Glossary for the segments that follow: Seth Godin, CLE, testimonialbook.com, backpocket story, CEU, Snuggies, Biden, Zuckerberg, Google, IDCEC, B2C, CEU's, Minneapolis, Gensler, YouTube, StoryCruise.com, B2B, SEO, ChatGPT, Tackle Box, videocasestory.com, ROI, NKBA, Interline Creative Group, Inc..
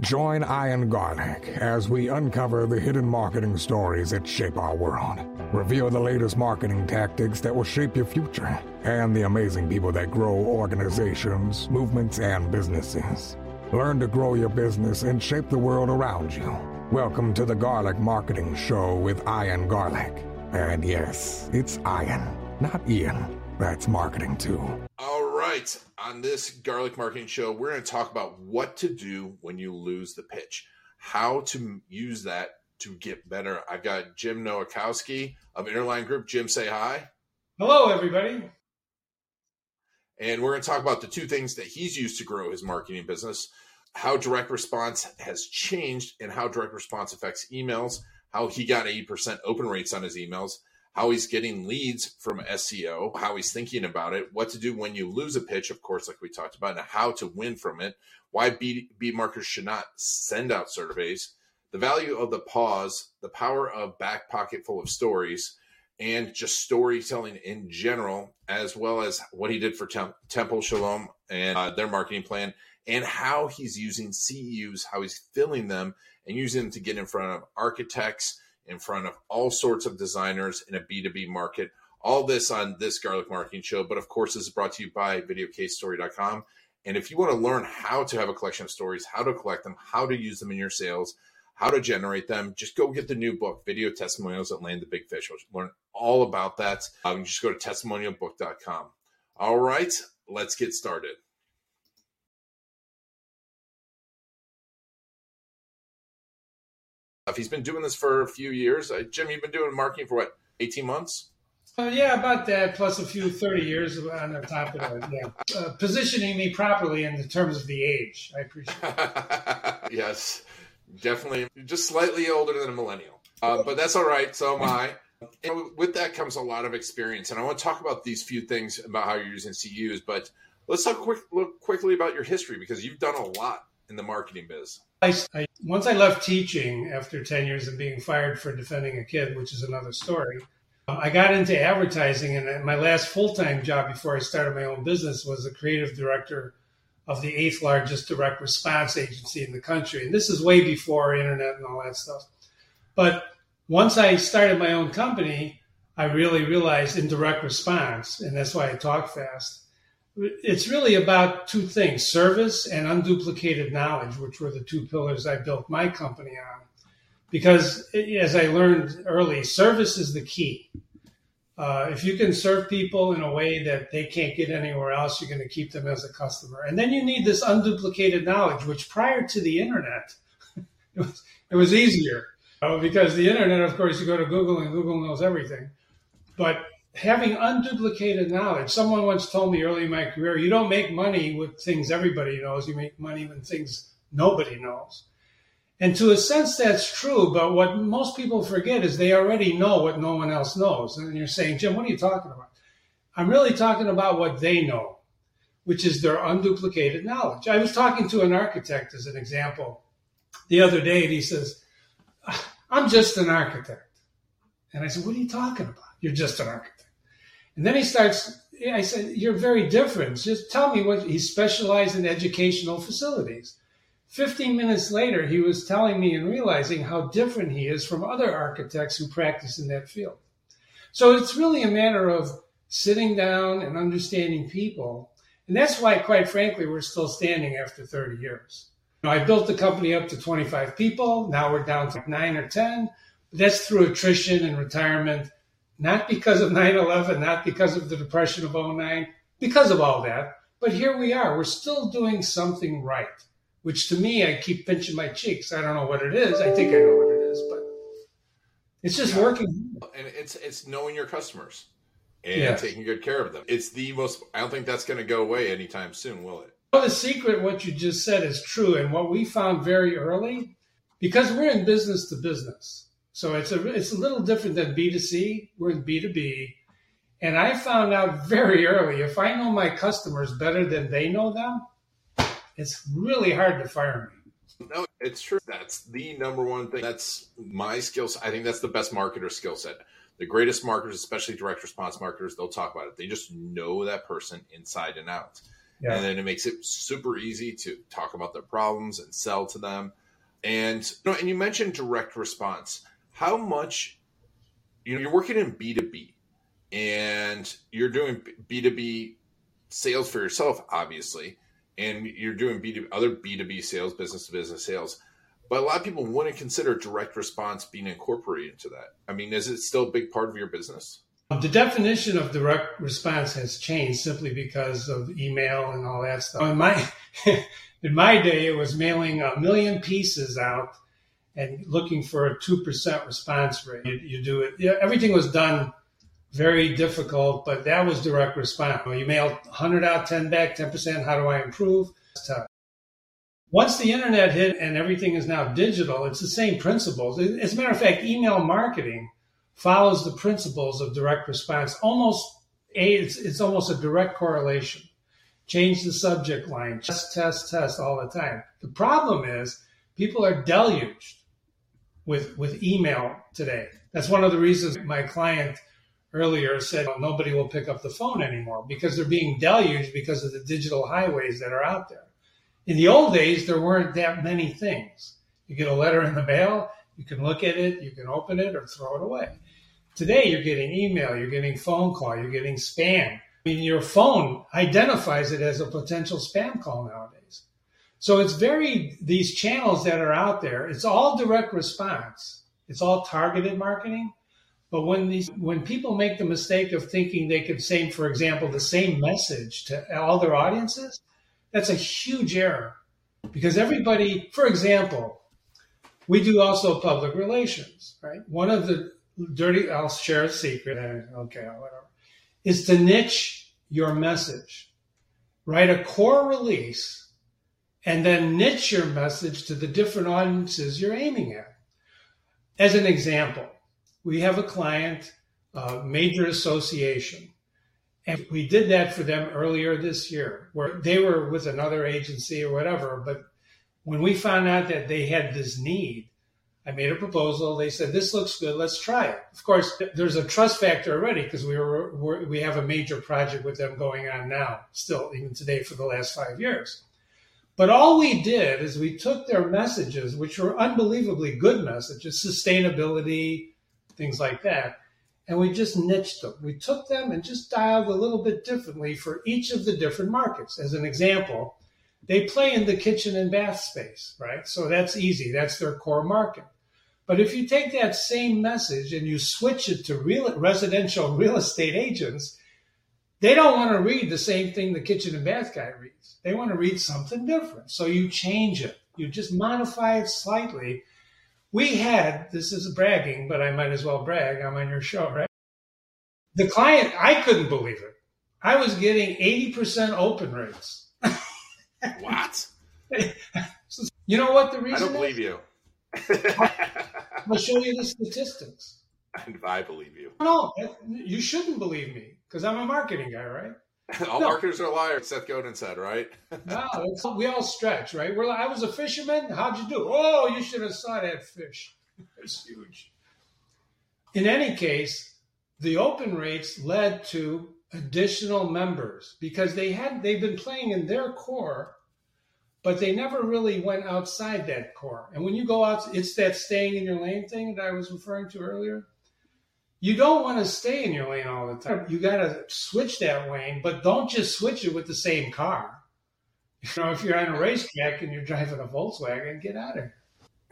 Join Ian Garlic as we uncover the hidden marketing stories that shape our world, reveal the latest marketing tactics that will shape your future, and the amazing people that grow organizations, movements, and businesses. Learn to grow your business and shape the world around you. Welcome to the Garlic Marketing Show with Ian Garlic. And yes, it's Ian, not Ian. That's marketing too. All right. On this Garlic Marketing Show, we're going to talk about what to do when you lose the pitch, how to use that to get better. I've got Jim Nowakowski of Interline Group. Jim, say hi. Hello, everybody. And we're going to talk about the two things that he's used to grow his marketing business, how direct response has changed and how direct response affects emails, how he got 80% open rates on his emails, how he's getting leads from SEO, how he's thinking about it, what to do when you lose a pitch, of course, like we talked about, and how to win from it, why B2B marketers should not send out surveys, the value of the pause, the power of back pocket full of stories, and just storytelling in general, as well as what he did for Temple Shalom and their marketing plan, and how he's using CEUs, how he's filling them and using them to get in front of architects, in front of all sorts of designers in a B2B market. All this on this Garlic Marketing Show. But of course, this is brought to you by videocasestory.com. And if you want to learn how to have a collection of stories, how to collect them, how to use them in your sales, how to generate them, just go get the new book, Video Testimonials That Land the Big Fish. We'll learn all about that. Just go to testimonialbook.com. All right, let's get started. He's been doing this for a few years. Jim, you've been doing marketing for what, 18 months? Yeah, about that, plus a few 30 years on the top of it. Yeah. Positioning me properly in the terms of the age. I appreciate it. Yes, definitely. Just slightly older than a millennial. But that's all right. So am I. And with that comes a lot of experience. And I want to talk about these few things about how you're using CEUs. But let's talk quickly about your history, because you've done a lot in the marketing biz. Once I left teaching after 10 years of being fired for defending a kid, which is another story, I got into advertising. And my last full-time job before I started my own business was the creative director of the 8th largest direct response agency in the country. And this is way before internet and all that stuff. But once I started my own company, I really realized in direct response, and that's why I talk fast, it's really about two things, service and unduplicated knowledge, which were the two pillars I built my company on. Because as I learned early, service is the key. If you can serve people in a way that they can't get anywhere else, you're going to keep them as a customer. And then you need this unduplicated knowledge, which prior to the internet, it was easier. Because the internet, of course, you go to Google and Google knows everything. But having unduplicated knowledge. Someone once told me early in my career, you don't make money with things everybody knows. You make money with things nobody knows. And to a sense, that's true. But what most people forget is they already know what no one else knows. And you're saying, Jim, what are you talking about? I'm really talking about what they know, which is their unduplicated knowledge. I was talking to an architect as an example the other day, and he says, I'm just an architect. And I said, what are you talking about? You're just an architect. And then he starts, I said, you're very different. Just tell me what he specialized in educational facilities. 15 minutes later, he was telling me and realizing how different he is from other architects who practice in that field. So it's really a matter of sitting down and understanding people. And that's why, quite frankly, we're still standing after 30 years. Now, I built the company up to 25 people. Now we're down to 9 or 10. But that's through attrition and retirement. Not because of 9/11, not because of the Depression of 2009, because of all that. But here we are. We're still doing something right, which to me, I keep pinching my cheeks. I don't know what it is. I think I know what it is, but it's just working. And it's knowing your customers and taking good care of them. It's the most, I don't think that's going to go away anytime soon, will it? Well, the secret, what you just said is true. And what we found very early, because we're in business to business. So it's a little different than B2C. We're in B2B. And I found out very early, if I know my customers better than they know them, it's really hard to fire me. No, it's true. That's the number one thing. That's my skill set. I think that's the best marketer skill set. The greatest marketers, especially direct response marketers, they'll talk about it. They just know that person inside and out. Yeah. And then it makes it super easy to talk about their problems and sell to them. And you mentioned direct response. How much, you're working in B2B and you're doing B2B sales for yourself, obviously, and you're doing other B2B sales, business-to-business sales. But a lot of people wouldn't consider direct response being incorporated into that. I mean, is it still a big part of your business? The definition of direct response has changed simply because of email and all that stuff. In my day, it was mailing 1 million pieces out and looking for a 2% response rate. You do it. Yeah, everything was done very difficult, but that was direct response. You mailed 100 out, 10 back, 10%. How do I improve? Once the internet hit and everything is now digital, it's the same principles. As a matter of fact, email marketing follows the principles of direct response. It's almost a direct correlation. Change the subject line, test all the time. The problem is people are deluged with email today. That's one of the reasons my client earlier said nobody will pick up the phone anymore, because they're being deluged because of the digital highways that are out there. In the old days, there weren't that many things. You get a letter in the mail, you can look at it, you can open it or throw it away. Today, you're getting email, you're getting phone call, you're getting spam. I mean, your phone identifies it as a potential spam call nowadays. So it's these channels that are out there, it's all direct response. It's all targeted marketing. But when people make the mistake of thinking they could say, for example, the same message to all their audiences, that's a huge error, because everybody, for example, we do also public relations, right? One of the I'll share a secret, is to niche your message. Write a core release and then niche your message to the different audiences you're aiming at. As an example, we have a client, a major association. And we did that for them earlier this year, where they were with another agency or whatever. But when we found out that they had this need, I made a proposal. They said, this looks good. Let's try it. Of course, there's a trust factor already, because we have a major project with them going on now, still, even today, for the last 5 years. But all we did is we took their messages, which were unbelievably good messages, sustainability, things like that. And we just niched them. We took them and just dialed a little bit differently for each of the different markets. As an example, they play in the kitchen and bath space, right? So that's easy. That's their core market. But if you take that same message and you switch it to residential real estate agents, they don't want to read the same thing the kitchen and bath guy reads. They want to read something different. So you change it. You just modify it slightly. We had, this is bragging, but I might as well brag. I'm on your show, right? The client, I couldn't believe it. I was getting 80% open rates. What? You know what the reason is? I don't believe you. I'll show you the statistics. I believe you. No, you shouldn't believe me, because I'm a marketing guy, right? All marketers are liars, Seth Godin said, right? No, we all stretch, right? I was a fisherman. How'd you do? Oh, you should have saw that fish. It's huge. In any case, the open rates led to additional members, because they've been playing in their core, but they never really went outside that core. And when you go out, it's that staying in your lane thing that I was referring to earlier. You don't want to stay in your lane all the time. You got to switch that lane, but don't just switch it with the same car. If you're on a racetrack and you're driving a Volkswagen, get out of here.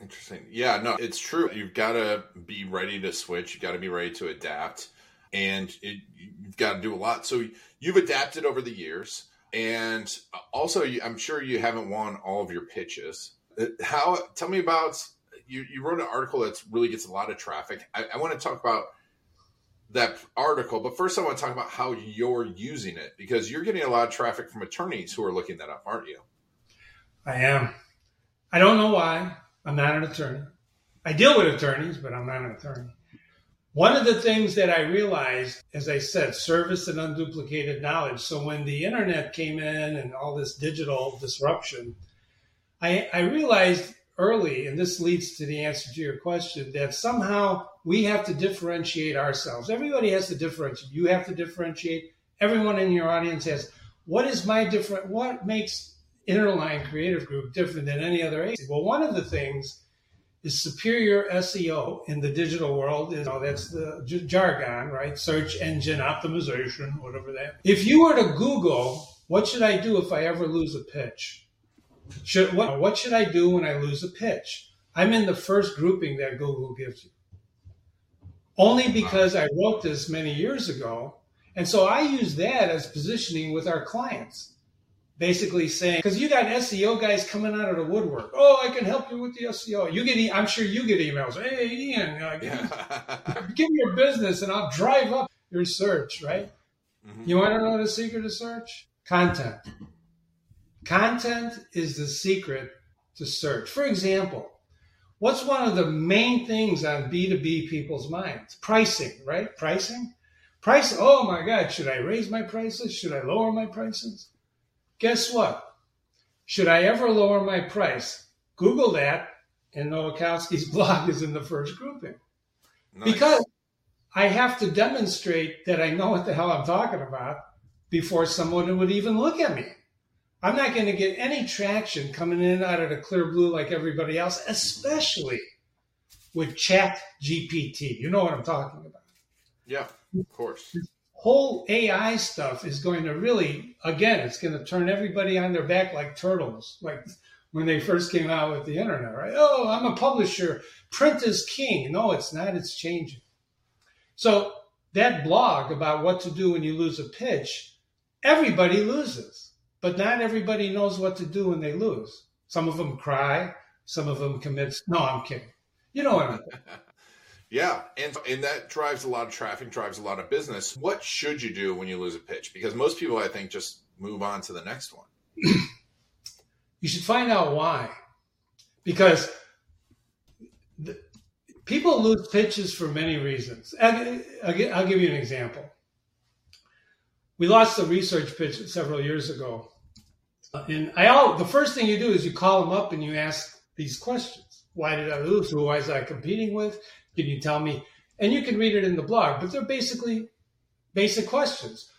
Interesting. Yeah, no, it's true. You've got to be ready to switch. You've got to be ready to adapt. And you've got to do a lot. So you've adapted over the years. And also, I'm sure you haven't won all of your pitches. Tell me about, you wrote an article that really gets a lot of traffic. I want to talk about that article, but first I want to talk about how you're using it, because you're getting a lot of traffic from attorneys who are looking that up, aren't you? I am. I don't know why. I'm not an attorney. I deal with attorneys, but I'm not an attorney. One of the things that I realized, as I said, service and unduplicated knowledge. So when the internet came in and all this digital disruption, I realized early, and this leads to the answer to your question, that somehow we have to differentiate ourselves. Everybody has to differentiate. You have to differentiate. Everyone in your audience has. What makes Interline Creative Group different than any other agency? Well, one of the things is superior SEO in the digital world. You know, that's the jargon, right? Search engine optimization, whatever that. If you were to Google, what should I do if I ever lose a pitch? What should I do when I lose a pitch? I'm in the first grouping that Google gives you. Only because I wrote this many years ago. And so I use that as positioning with our clients. Basically saying, because you got SEO guys coming out of the woodwork. Oh, I can help you with the SEO. I'm sure you get emails. Hey, Ian, give me your business and I'll drive up your search, right? Mm-hmm. You want to know the secret to search? Content. Content is the secret to search. For example, what's one of the main things on B2B people's minds? Pricing, right? Price. Oh my God, should I raise my prices? Should I lower my prices? Guess what? Should I ever lower my price? Google that, and Nowakowski's blog is in the first grouping. Nice. Because I have to demonstrate that I know what the hell I'm talking about before someone would even look at me. I'm not going to get any traction coming in out of the clear blue like everybody else, especially with ChatGPT. You know what I'm talking about. Yeah, of course. Whole AI stuff is going to really, again, it's going to turn everybody on their back like turtles, like when they first came out with the internet, right? Oh, I'm a publisher. Print is king. No, it's not. It's changing. So that blog about what to do when you lose a pitch, everybody loses, but not everybody knows what to do when they lose. Some of them cry. Some of them commit. No, I'm kidding. You know what I mean? Yeah. And that drives a lot of traffic, drives a lot of business. What should you do when you lose a pitch? Because most people, I think, just move on to the next one. You should find out why. Because people lose pitches for many reasons. And I'll give you an example. We lost the research pitch several years ago. And the first thing you do is you call them up and you ask these questions. Why did I lose? Who was I competing with? Can you tell me? And you can read it in the blog, but they're basically basic questions.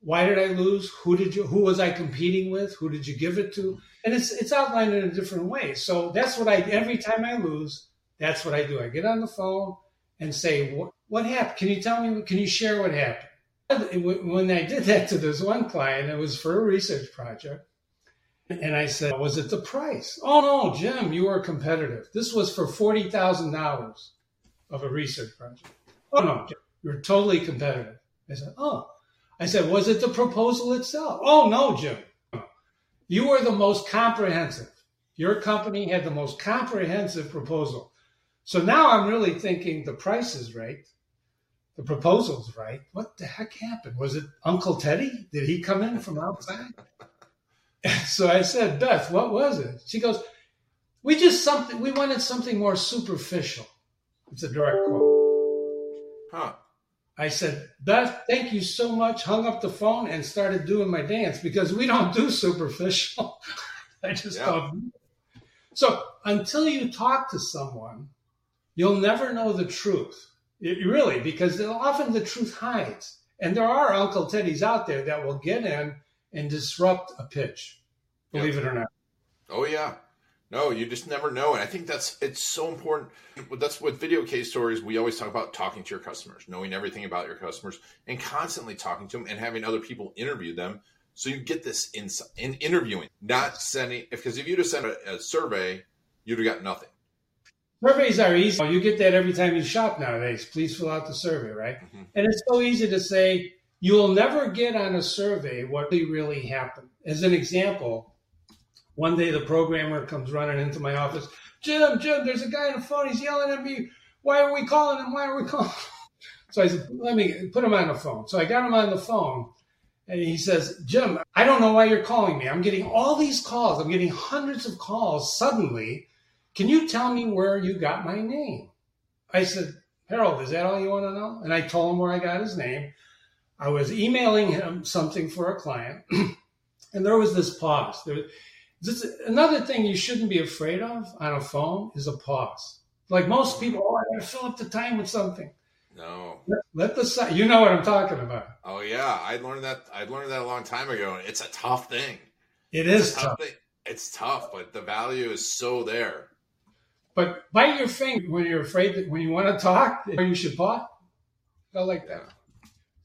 Why did I lose? Who was I competing with? Who did you give it to? And it's outlined in a different way. So that's what every time I lose, that's what I do. I get on the phone and say, what happened? Can you tell me? Can you share what happened? When I did that to this one client, it was for a research project. And I said, was it the price? Oh no, Jim, you were competitive. This was for $40,000. Of a research project. Oh, no, you're totally competitive. I said, oh. I said, was it the proposal itself? Oh, no, Jim. You were the most comprehensive. Your company had the most comprehensive proposal. So now I'm really thinking the price is right. The proposal's right. What the heck happened? Was it Uncle Teddy? Did he come in from outside? So I said, Beth, what was it? She goes, we wanted something more superficial. It's a direct quote. Huh. I said, Beth, thank you so much. Hung up the phone and started doing my dance because we don't do superficial. I just don't. So until you talk to someone, you'll never know the truth. Really, because often the truth hides. And there are Uncle Teddies out there that will get in and disrupt a pitch, believe it or not. Oh, yeah. No, you just never know. And I think it's so important. That's what Video Case Stories, we always talk about talking to your customers, knowing everything about your customers and constantly talking to them and having other people interview them. So you get this insight in interviewing, not sending, because if you'd have sent a survey, you'd have got nothing. Surveys are easy. You get that every time you shop nowadays. Please fill out the survey, right? Mm-hmm. And it's so easy to say, you'll never get on a survey what really happened. As an example, one day the programmer comes running into my office. Jim, there's a guy on the phone. He's yelling at me. Why are we calling him? So I said, let me put him on the phone. So I got him on the phone. And he says, Jim, I don't know why you're calling me. I'm getting all these calls. I'm getting hundreds of calls suddenly. Can you tell me where you got my name? I said, Harold, is that all you want to know? And I told him where I got his name. I was emailing him something for a client. And there was this pause. Another thing you shouldn't be afraid of on a phone is a pause. Like most people, I got to fill up the time with something. No. Let the site, you know what I'm talking about. Oh yeah, I learned that a long time ago. It's a tough thing. It is tough. It's tough, but the value is so there. But bite your finger when you're afraid that when you want to talk, you should pause. Go like that.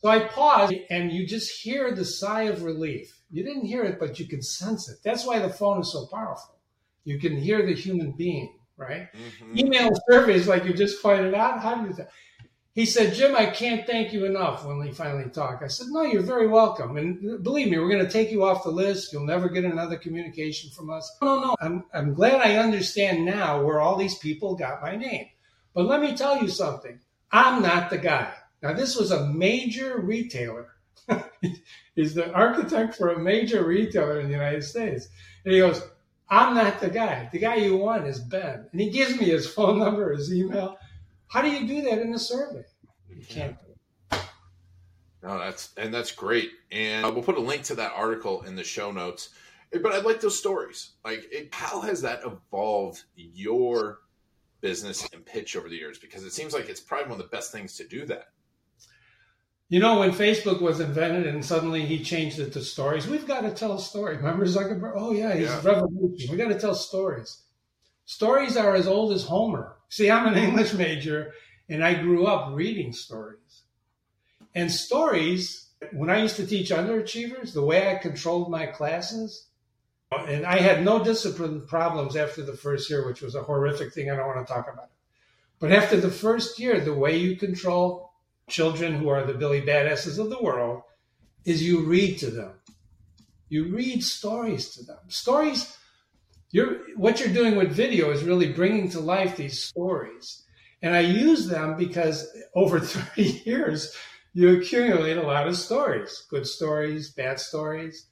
So I paused, and you just hear the sigh of relief. You didn't hear it, but you can sense it. That's why the phone is so powerful. You can hear the human being, right? Mm-hmm. Email surveys, like you just pointed out. How do you think? He said, Jim, I can't thank you enough when we finally talk. I said, no, you're very welcome. And believe me, we're going to take you off the list. You'll never get another communication from us. No. I'm glad I understand now where all these people got my name. But let me tell you something. I'm not the guy. Now, this was a major retailer. He's the architect for a major retailer in the United States. And he goes, I'm not the guy. The guy you want is Ben. And he gives me his phone number, his email. How do you do that in a survey? You can't do it. No, that's great. And we'll put a link to that article in the show notes. But I'd like those stories. How has that evolved your business and pitch over the years? Because it seems like it's probably one of the best things to do that. You know, when Facebook was invented and suddenly he changed it to stories, we've got to tell a story. Remember Zuckerberg? Oh, yeah, he's revolution. We've got to tell stories. Stories are as old as Homer. See, I'm an English major, and I grew up reading stories. And stories, when I used to teach underachievers, the way I controlled my classes, and I had no discipline problems after the first year, which was a horrific thing. I don't want to talk about it. But after the first year, the way you control children who are the Billy Badasses of the world is you read to them. You read stories to them. Stories... What you're doing with video is really bringing to life these stories. And I use them because over 30 years, you accumulate a lot of stories, good stories, bad stories.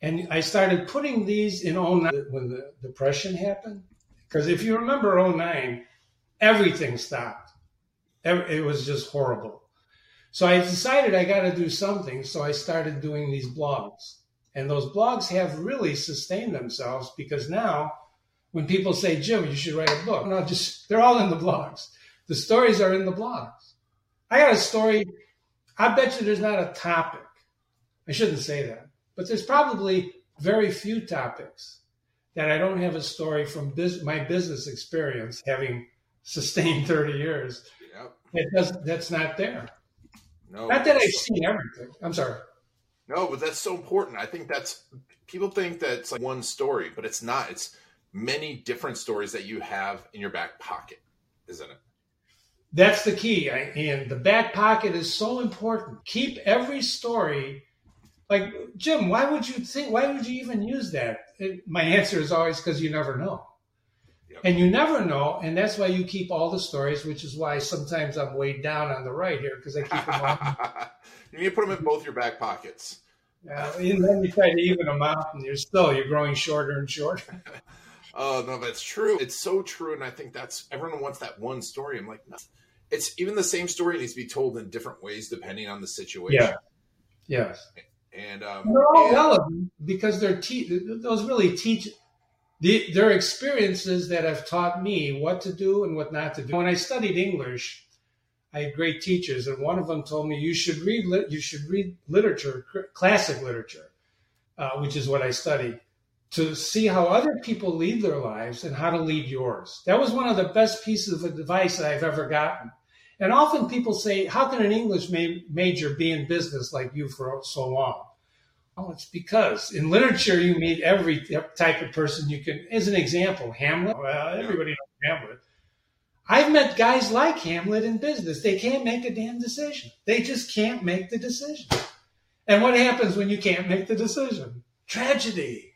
And I started putting these in 2009 when the Depression happened. Because if you remember 2009, everything stopped. It was just horrible. So I decided I got to do something. So I started doing these blogs. And those blogs have really sustained themselves because now when people say, Jim, you should write a book. No, they're all in the blogs. The stories are in the blogs. I got a story. I bet you there's not a topic. I shouldn't say that. But there's probably very few topics that I don't have a story from my business experience having sustained 30 years. Yep. That's not there. No. Not that I've seen everything. I'm sorry. No, but that's so important. I think people think that's like one story, but it's not. It's many different stories that you have in your back pocket, isn't it? That's the key. And the back pocket is so important. Keep every story. Like, Jim, why would you even use that? My answer is always because you never know. Yep. And you never know. And that's why you keep all the stories, which is why sometimes I'm weighed down on the right here because I keep them on. You need to put them in both your back pockets. Yeah, and then you try to even them out, and you're growing shorter and shorter. Oh, no, that's true. It's so true, and I think that's everyone wants that one story. I'm like, no. It's even the same story needs to be told in different ways depending on the situation. Yeah, yes. And they're all relevant because those really teach their experiences that have taught me what to do and what not to do. When I studied English, I had great teachers, and one of them told me you should read literature, classic literature, which is what I studied, to see how other people lead their lives and how to lead yours. That was one of the best pieces of advice that I've ever gotten. And often people say, how can an English major be in business like you for so long? Oh, it's because in literature you meet every type of person you can. As an example, Hamlet. Well, everybody knows Hamlet. I've met guys like Hamlet in business. They can't make a damn decision. They just can't make the decision. And what happens when you can't make the decision? Tragedy.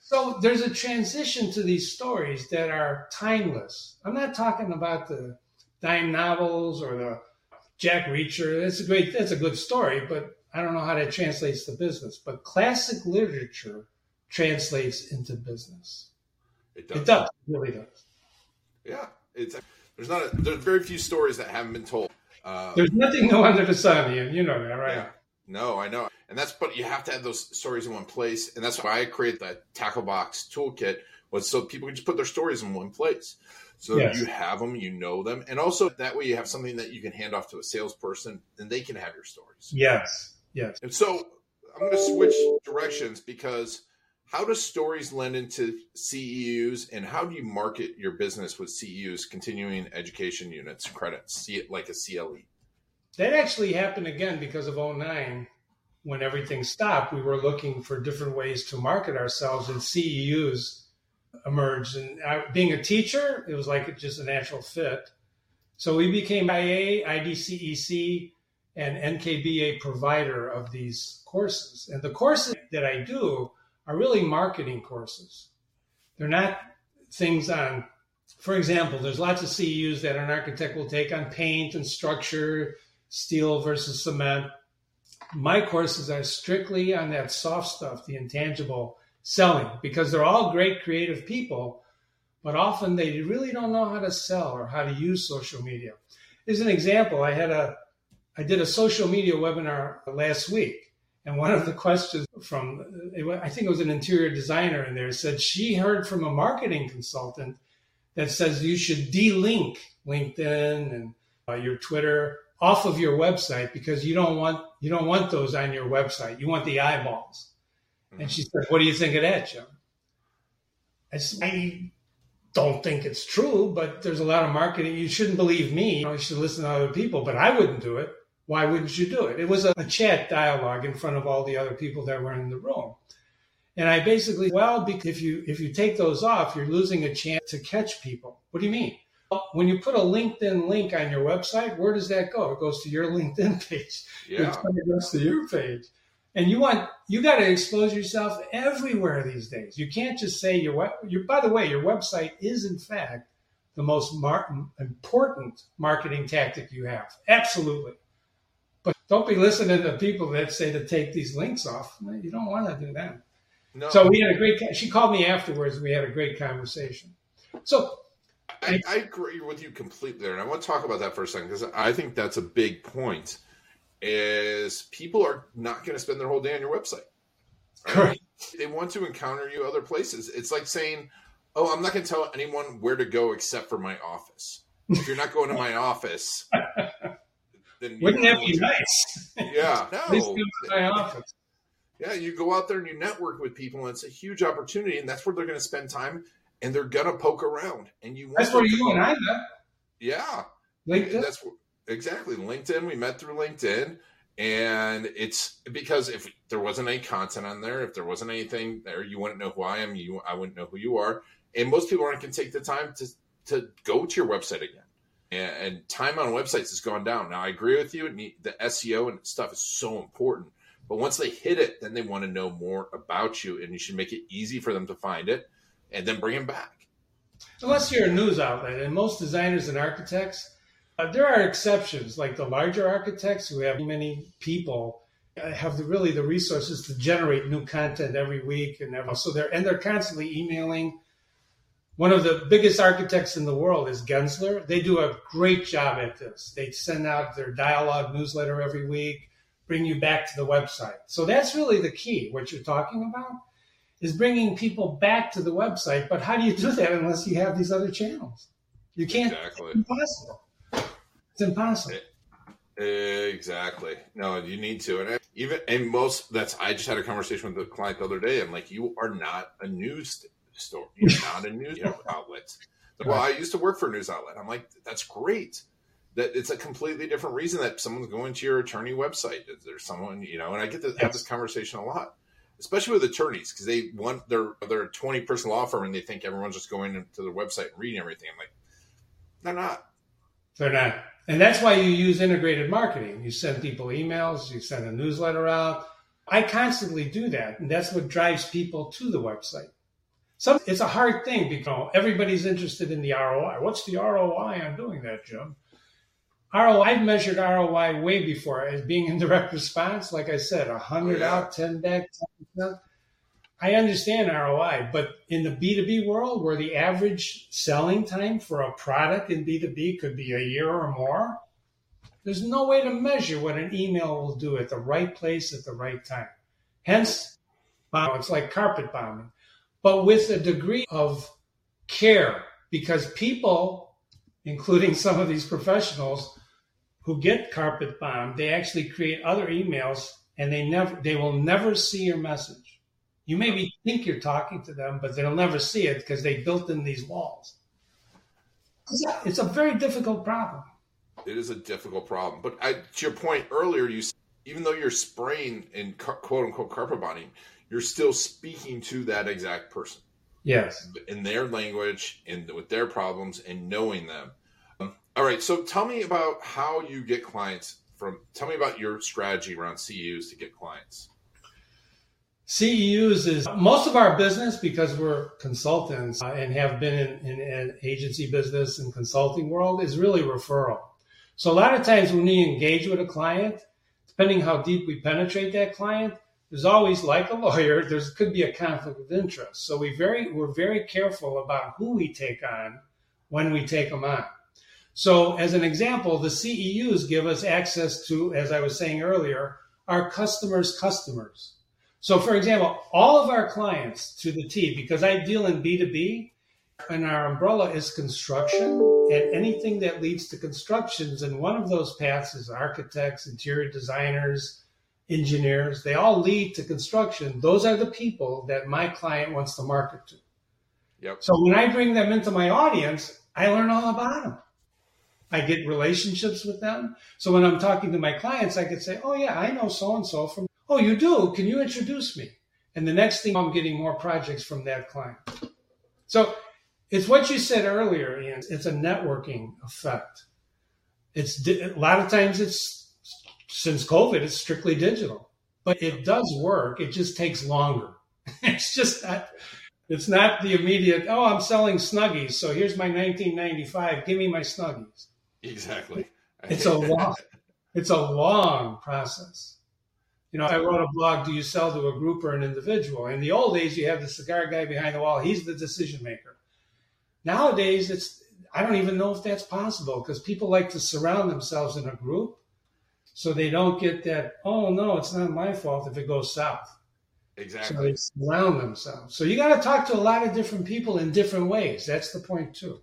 So there's a transition to these stories that are timeless. I'm not talking about the dime novels or the Jack Reacher. That's a good story, but I don't know how that translates to business. But classic literature translates into business. It does. It really does. Yeah. There's very few stories that haven't been told. There's nothing new under the sun, Ian. You know that, right? Yeah. No, I know. But you have to have those stories in one place. And that's why I created that Tackle Box toolkit, was so people could just put their stories in one place. So yes. You have them, you know them. And also that way you have something that you can hand off to a salesperson and they can have your stories. Yes. Yes. And so I'm going to switch directions, because how do stories lend into CEUs, and how do you market your business with CEUs, continuing education units, credits, see it like a CLE? That actually happened again because of 2009. When everything stopped, we were looking for different ways to market ourselves, and CEUs emerged. And being a teacher, it was like just a natural fit. So we became IA, IDCEC, and NKBA provider of these courses. And the courses that I do are really marketing courses. They're not things on, for example, there's lots of CEUs that an architect will take on paint and structure, steel versus cement. My courses are strictly on that soft stuff, the intangible selling, because they're all great creative people, but often they really don't know how to sell or how to use social media. As an example, I did a social media webinar last week, and one of the questions from, I think it was an interior designer in there, said she heard from a marketing consultant that says you should delink LinkedIn and your Twitter off of your website, because you don't want those on your website. You want the eyeballs. Mm-hmm. And she said, "What do you think of that, Jim?" I said, "I don't think it's true, but there's a lot of marketing. You shouldn't believe me. You should listen to other people, but I wouldn't do it. Why wouldn't you do it?" It was a chat dialogue in front of all the other people that were in the room. And I basically, well, if you take those off, you're losing a chance to catch people. What do you mean? When you put a LinkedIn link on your website, where does that go? It goes to your LinkedIn page. Yeah. It goes to your page. And you got to expose yourself everywhere these days. You can't just say by the way, your website is in fact the most important marketing tactic you have. Absolutely. But don't be listening to people that say to take these links off. You don't want to do that. No. So she called me afterwards. We had a great conversation. So I agree with you completely there. And I want to talk about that for a second, because I think that's a big point, is people are not going to spend their whole day on your website. Right? Correct. They want to encounter you other places. It's like saying, oh, I'm not going to tell anyone where to go except for my office. If you're not going to my office, then wouldn't that be nice? Yeah. No. Go to my office. Yeah, you go out there and you network with people, and it's a huge opportunity, and that's where they're going to spend time. And they're going to poke around. And that's where you and I met. Yeah. LinkedIn. Exactly. LinkedIn. We met through LinkedIn. And it's because if there wasn't any content on there, if there wasn't anything there, you wouldn't know who I am. I wouldn't know who you are. And most people aren't going to take the time to go to your website again. And time on websites has gone down. Now, I agree with you. The SEO and stuff is so important. But once they hit it, then they want to know more about you. And you should make it easy for them to find it. And then bring them back. Unless you're a news outlet, and most designers and architects, there are exceptions, like the larger architects who have many people, have the resources to generate new content every week, and they're constantly emailing. One of the biggest architects in the world is Gensler. They do a great job at this. They send out their dialogue newsletter every week, bring you back to the website. So that's really the key, what you're talking about. Is bringing people back to the website. But how do you do that unless you have these other channels? You can't. Exactly. It's impossible. It's impossible. Exactly. No, you need to. I just had a conversation with a client the other day. I'm like, you are not a news store. You're not a news outlet. Well, I used to work for a news outlet. I'm like, that's great. That it's a completely different reason that someone's going to your attorney website. There's someone, and I get to have this conversation a lot. Especially with attorneys, because they want their 20-person law firm, and they think everyone's just going to their website and reading everything. I'm like, they're not. And that's why you use integrated marketing. You send people emails, you send a newsletter out. I constantly do that, and that's what drives people to the website. It's a hard thing because everybody's interested in the ROI. What's the ROI on doing that, Jim? I've measured ROI way before as being in direct response. Like I said, 100 out, 10 back, 10%. I understand ROI, but in the B2B world where the average selling time for a product in B2B could be a year or more, there's no way to measure what an email will do at the right place at the right time. Hence, it's like carpet bombing. but with a degree of care, because people, including some of these professionals who get carpet bombed, they actually create other emails and they will never see your message. You maybe think you're talking to them, but they'll never see it because they built in these walls. It's a very difficult problem. It is a difficult problem. But to your point earlier, you said, even though you're spraying and quote-unquote carpet bombing, you're still speaking to that exact person. Yes. In their language and with their problems and knowing them. All right. So tell me about how you get clients from – tell me about your strategy around CEUs to get clients. CEUs is most of our business because we're consultants and have been in an agency business and consulting world is really referral. So a lot of times when we engage with a client, depending how deep we penetrate that client, there's always, like a lawyer, there could be a conflict of interest. So we're very careful about who we take on when we take them on. So as an example, the CEUs give us access to, as I was saying earlier, our customers' customers. So, for example, all of our clients to the T, because I deal in B2B, and our umbrella is construction, and anything that leads to constructions, and one of those paths is architects, interior designers, engineers. They all lead to construction. Those are the people that my client wants to market to. Yep. So when I bring them into my audience, I learn all about them. I get relationships with them. So when I'm talking to my clients, I could say, oh, yeah, I know so-and-so from... Oh, you do? Can you introduce me? And the next thing, I'm getting more projects from that client. So it's what you said earlier, Ian. It's a networking effect. It's a lot of times it's, since COVID, it's strictly digital. But it does work. It just takes longer. It's just not, it's not the immediate, oh, I'm selling Snuggies, so here's my $19.95. Give me my Snuggies. Exactly. It's a long process. You know, I wrote a blog, do you sell to a group or an individual? In the old days, you have the cigar guy behind the wall. He's the decision maker. Nowadays, I don't even know if that's possible because people like to surround themselves in a group so they don't get that, oh, no, it's not my fault if it goes south. Exactly. So they surround themselves. So you got to talk to a lot of different people in different ways. That's the point, too.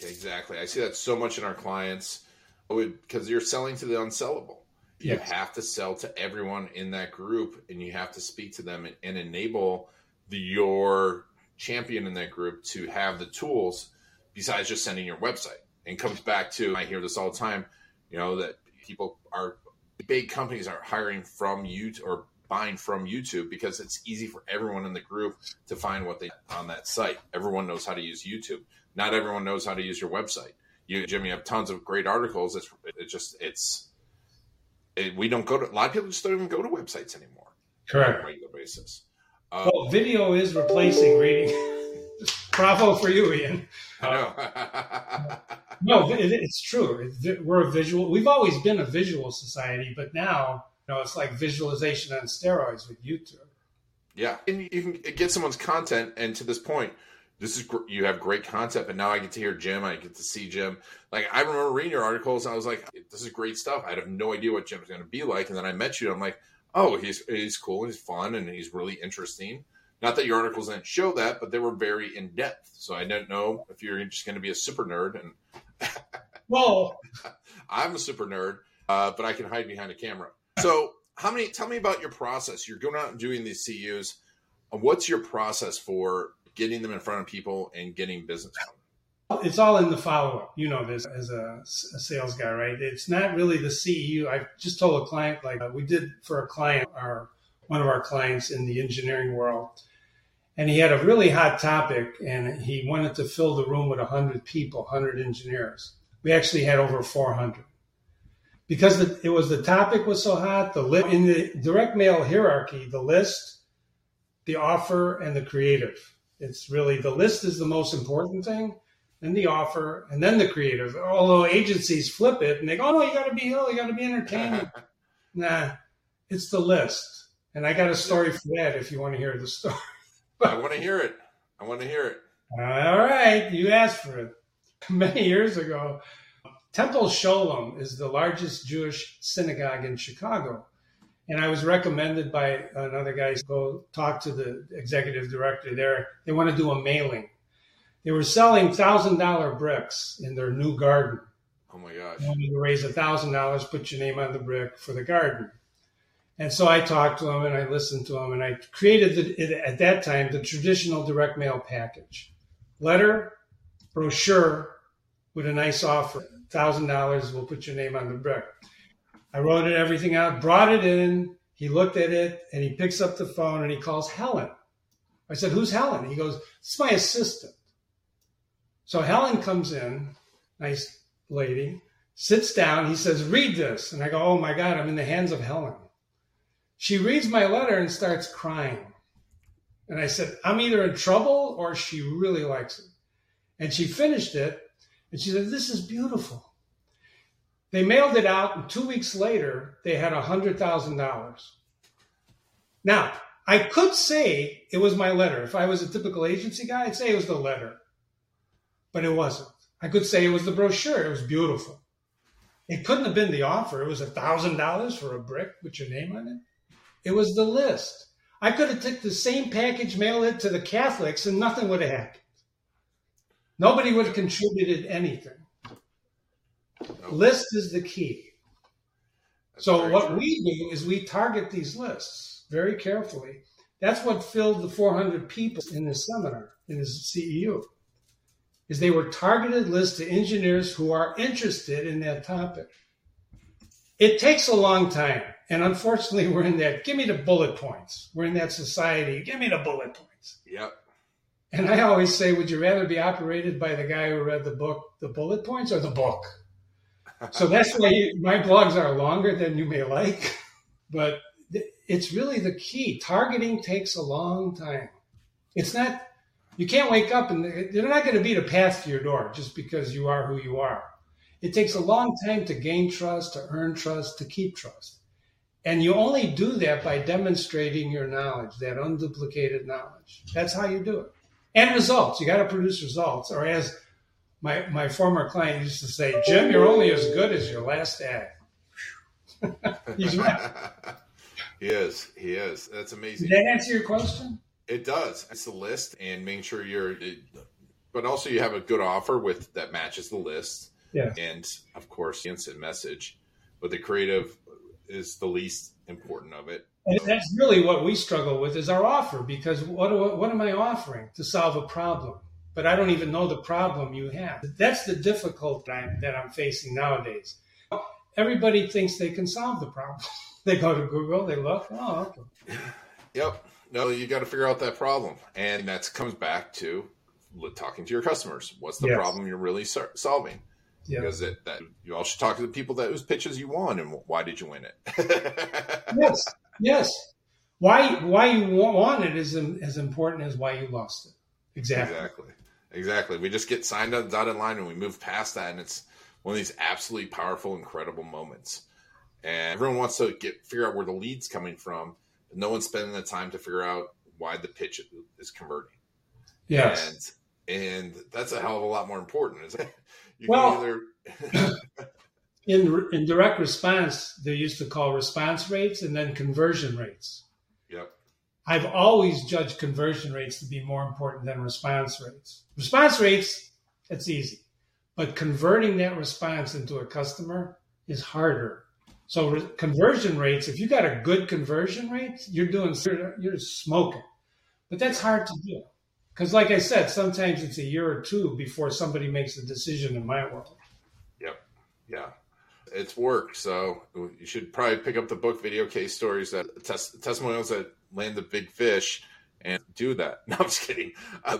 Yeah, exactly. I see that so much in our clients because you're selling to the unsellable. You yes. have to sell to everyone in that group, and you have to speak to them and enable your champion in that group to have the tools besides just sending your website. And comes back to, I hear this all the time, you know, that people are, big companies are hiring from YouTube or buying from YouTube because it's easy for everyone in the group to find what they on that site. Everyone knows how to use YouTube. Not everyone knows how to use your website. You, Jim, you have tons of great articles. We don't go to, a lot of people just don't even go to websites anymore. Correct. On a regular basis. Well, video is replacing reading. Bravo for you, Ian. I know. No, it's true. We're a visual. We've always been a visual society, but now, you know, it's like visualization on steroids with YouTube. Yeah. And you can get someone's content. And to this point, you have great content, but now I get to hear Jim. I get to see Jim. Like, I remember reading your articles. And I was like, this is great stuff. I have no idea what Jim's going to be like. And then I met you. And I'm like, oh, he's cool. He's fun. And he's really interesting. Not that your articles didn't show that, but they were very in depth. So I didn't know if you're just going to be a super nerd. And well, I'm a super nerd, but I can hide behind a camera. So tell me about your process. You're going out and doing these CUs. What's your process for getting them in front of people and getting business? It's all in the follow-up. You know this as a sales guy, right? It's not really the CEU. I just told a client, like we did for a client, one of our clients in the engineering world, and he had a really hot topic, and he wanted to fill the room with 100 people, 100 engineers. We actually had over 400. Because the topic was so hot, in the direct mail hierarchy, the list, the offer, and the creative. It's really the list is the most important thing, then the offer, and then the creative. Although agencies flip it and they go, oh, no, you got to be ill, you got to be entertaining. Nah, it's the list. And I got a story for that if you want to hear the story. I want to hear it. All right. You asked for it. Many years ago, Temple Shalom is the largest Jewish synagogue in Chicago. And I was recommended by another guy to go talk to the executive director there. They want to do a mailing. They were selling $1,000 bricks in their new garden. Oh, my gosh. They wanted to raise $1,000, put your name on the brick for the garden. And so I talked to him and I listened to him and I created, at that time, the traditional direct mail package. Letter, brochure with a nice offer. $1,000, we'll put your name on the brick. I wrote it, everything out, brought it in. He looked at it and he picks up the phone and he calls Helen. I said, who's Helen? He goes, it's my assistant. So Helen comes in, nice lady, sits down. He says, read this. And I go, oh my God, I'm in the hands of Helen. She reads my letter and starts crying. And I said, I'm either in trouble or she really likes it. And she finished it. And she said, this is beautiful. They mailed it out. And 2 weeks later, they had $100,000. Now, I could say it was my letter. If I was a typical agency guy, I'd say it was the letter. But it wasn't. I could say it was the brochure. It was beautiful. It couldn't have been the offer. It was $1,000 for a brick with your name on it. It was the list. I could have took the same package, mailed it to the Catholics, and nothing would have happened. Nobody would have contributed anything. Nope. List is the key. That's what we do is we target these lists very carefully. That's what filled the 400 people in this seminar, in this CEU, is they were targeted lists to engineers who are interested in that topic. It takes a long time. And unfortunately, we're in that, give me the bullet points. We're in that society, give me the bullet points. Yep. And I always say, would you rather be operated by the guy who read the book, the bullet points, or the book? So that's why my blogs are longer than you may like, but it's really the key. Targeting takes a long time. It's not, you can't wake up and they're not going to beat a path to your door just because you are who you are. It takes a long time to gain trust, to earn trust, to keep trust. And you only do that by demonstrating your knowledge, that unduplicated knowledge. That's how you do it. And results. You got to produce results. Or as my former client used to say, Jim, you're only as good as your last ad. He's right. He is. That's amazing. Did that answer your question? It does. It's the list and making sure but also you have a good offer with that matches the list. Yeah. And, of course, the instant message. But the creative is the least important of it. And that's really what we struggle with is our offer, because what am I offering to solve a problem? But I don't even know the problem you have. That's the difficulty that I'm facing nowadays. Everybody thinks they can solve the problem. They go to Google, they look, oh, okay. Yep. No, you got to figure out that problem. And that comes back to talking to your customers. What's the problem you're really solving? Yeah. Because you all should talk to the people that whose pitches you won and why did you win it? Yes. Why you won it is as important as why you lost it. Exactly. We just get signed on the dotted line and we move past that. And it's one of these absolutely powerful, incredible moments. And everyone wants to figure out where the lead's coming from. But no one's spending the time to figure out why the pitch is converting. Yes. And that's a hell of a lot more important, isn't it? In direct response, they used to call response rates and then conversion rates. Yep. I've always judged conversion rates to be more important than response rates. Response rates, it's easy. But converting that response into a customer is harder. So conversion rates, if you got a good conversion rate, you're smoking. But that's hard to do. Because like I said, sometimes it's a year or two before somebody makes a decision in my world. Yep. Yeah. It's work. So you should probably pick up the book, Video Case Stories, that Testimonials that Land the Big Fish, and do that. No, I'm just kidding.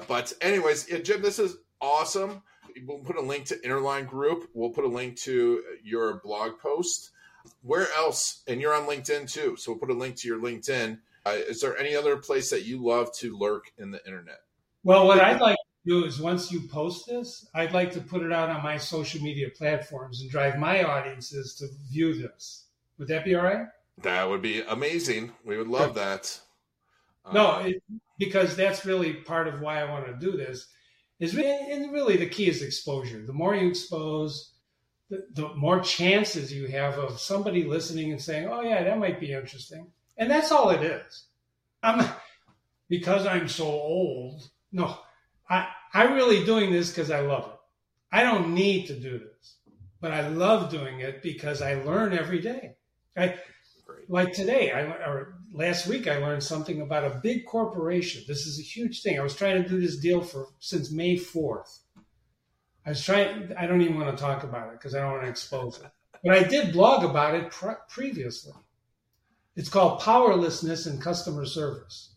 But anyways, yeah, Jim, this is awesome. We'll put a link to Interline Group. We'll put a link to your blog post. Where else? And you're on LinkedIn too. So we'll put a link to your LinkedIn. Is there any other place that you love to lurk in the internet? Well, what I'd like to do is once you post this, I'd like to put it out on my social media platforms and drive my audiences to view this. Would that be all right? That would be amazing. We would love that. Because that's really part of why I want to do this. And really the key is exposure. The more you expose, the more chances you have of somebody listening and saying, oh yeah, that might be interesting. And that's all it is. Because I'm so old. No, I'm really doing this because I love it. I don't need to do this, but I love doing it because I learn every day. Like today, or last week, I learned something about a big corporation. This is a huge thing. I was trying to do this deal since May 4th. I don't even want to talk about it because I don't want to expose it. But I did blog about it previously. It's called Powerlessness in Customer Service.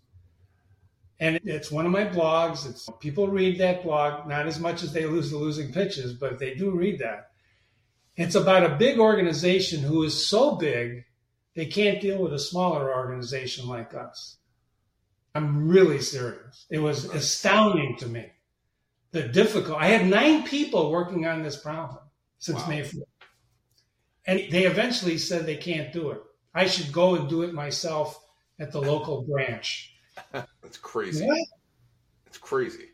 And it's one of my blogs. People read that blog, not as much as they lose the losing pitches, but they do read that. It's about a big organization who is so big, they can't deal with a smaller organization like us. I'm really serious. It was astounding to me. I had 9 people working on this problem since May 4th. And they eventually said they can't do it. I should go and do it myself at the local branch. That's crazy. What? That's crazy.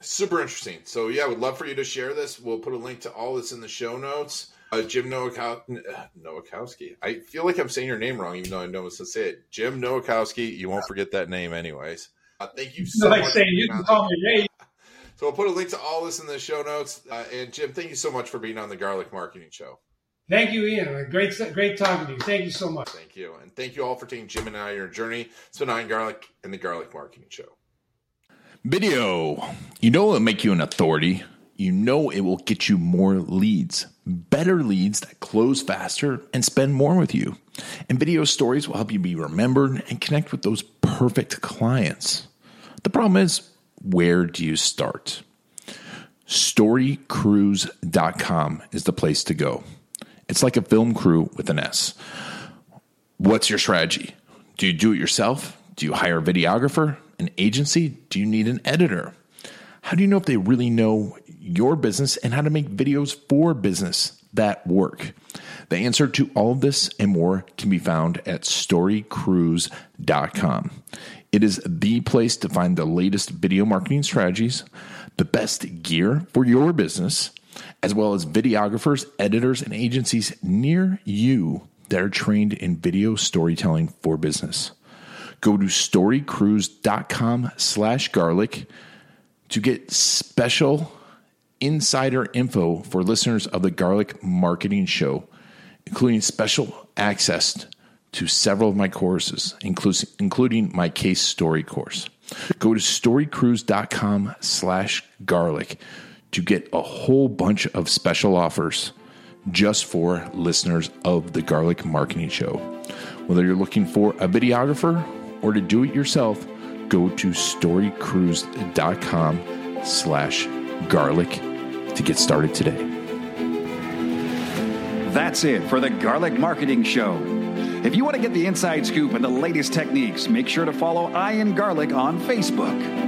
Super interesting. So yeah, I would love for you to share this. We'll put a link to all this in the show notes. Jim Nowakowski. I feel like I'm saying your name wrong, even though I know it's to say it. Jim Nowakowski. You won't forget that name anyways. Thank you so much. You can call me Ray. So we'll put a link to all this in the show notes. And Jim, thank you so much for being on the Garlic Marketing Show. Thank you, Ian. Great talking to you. Thank you so much. Thank you. And thank you all for taking Jim and I on your journey. It's been Ian Garlic and the Garlic Marketing Show. Video. You know it'll make you an authority. You know it will get you more leads, better leads that close faster and spend more with you. And video stories will help you be remembered and connect with those perfect clients. The problem is, where do you start? StoryCruise.com is the place to go. It's like a film crew with an S. What's your strategy? Do you do it yourself? Do you hire a videographer, an agency? Do you need an editor? How do you know if they really know your business and how to make videos for business that work? The answer to all of this and more can be found at StoryCruise.com. It is the place to find the latest video marketing strategies, the best gear for your business, as well as videographers, editors, and agencies near you that are trained in video storytelling for business. Go to storycruise.com/garlic to get special insider info for listeners of the Garlic Marketing Show, including special access to several of my courses, including my case story course. Go to storycruise.com/garlic to get a whole bunch of special offers just for listeners of the Garlic Marketing Show. Whether you're looking for a videographer or to do it yourself, go to storycruise.com/garlic to get started today. That's it for the Garlic Marketing Show. If you want to get the inside scoop and the latest techniques, make sure to follow Ian Garlic on Facebook.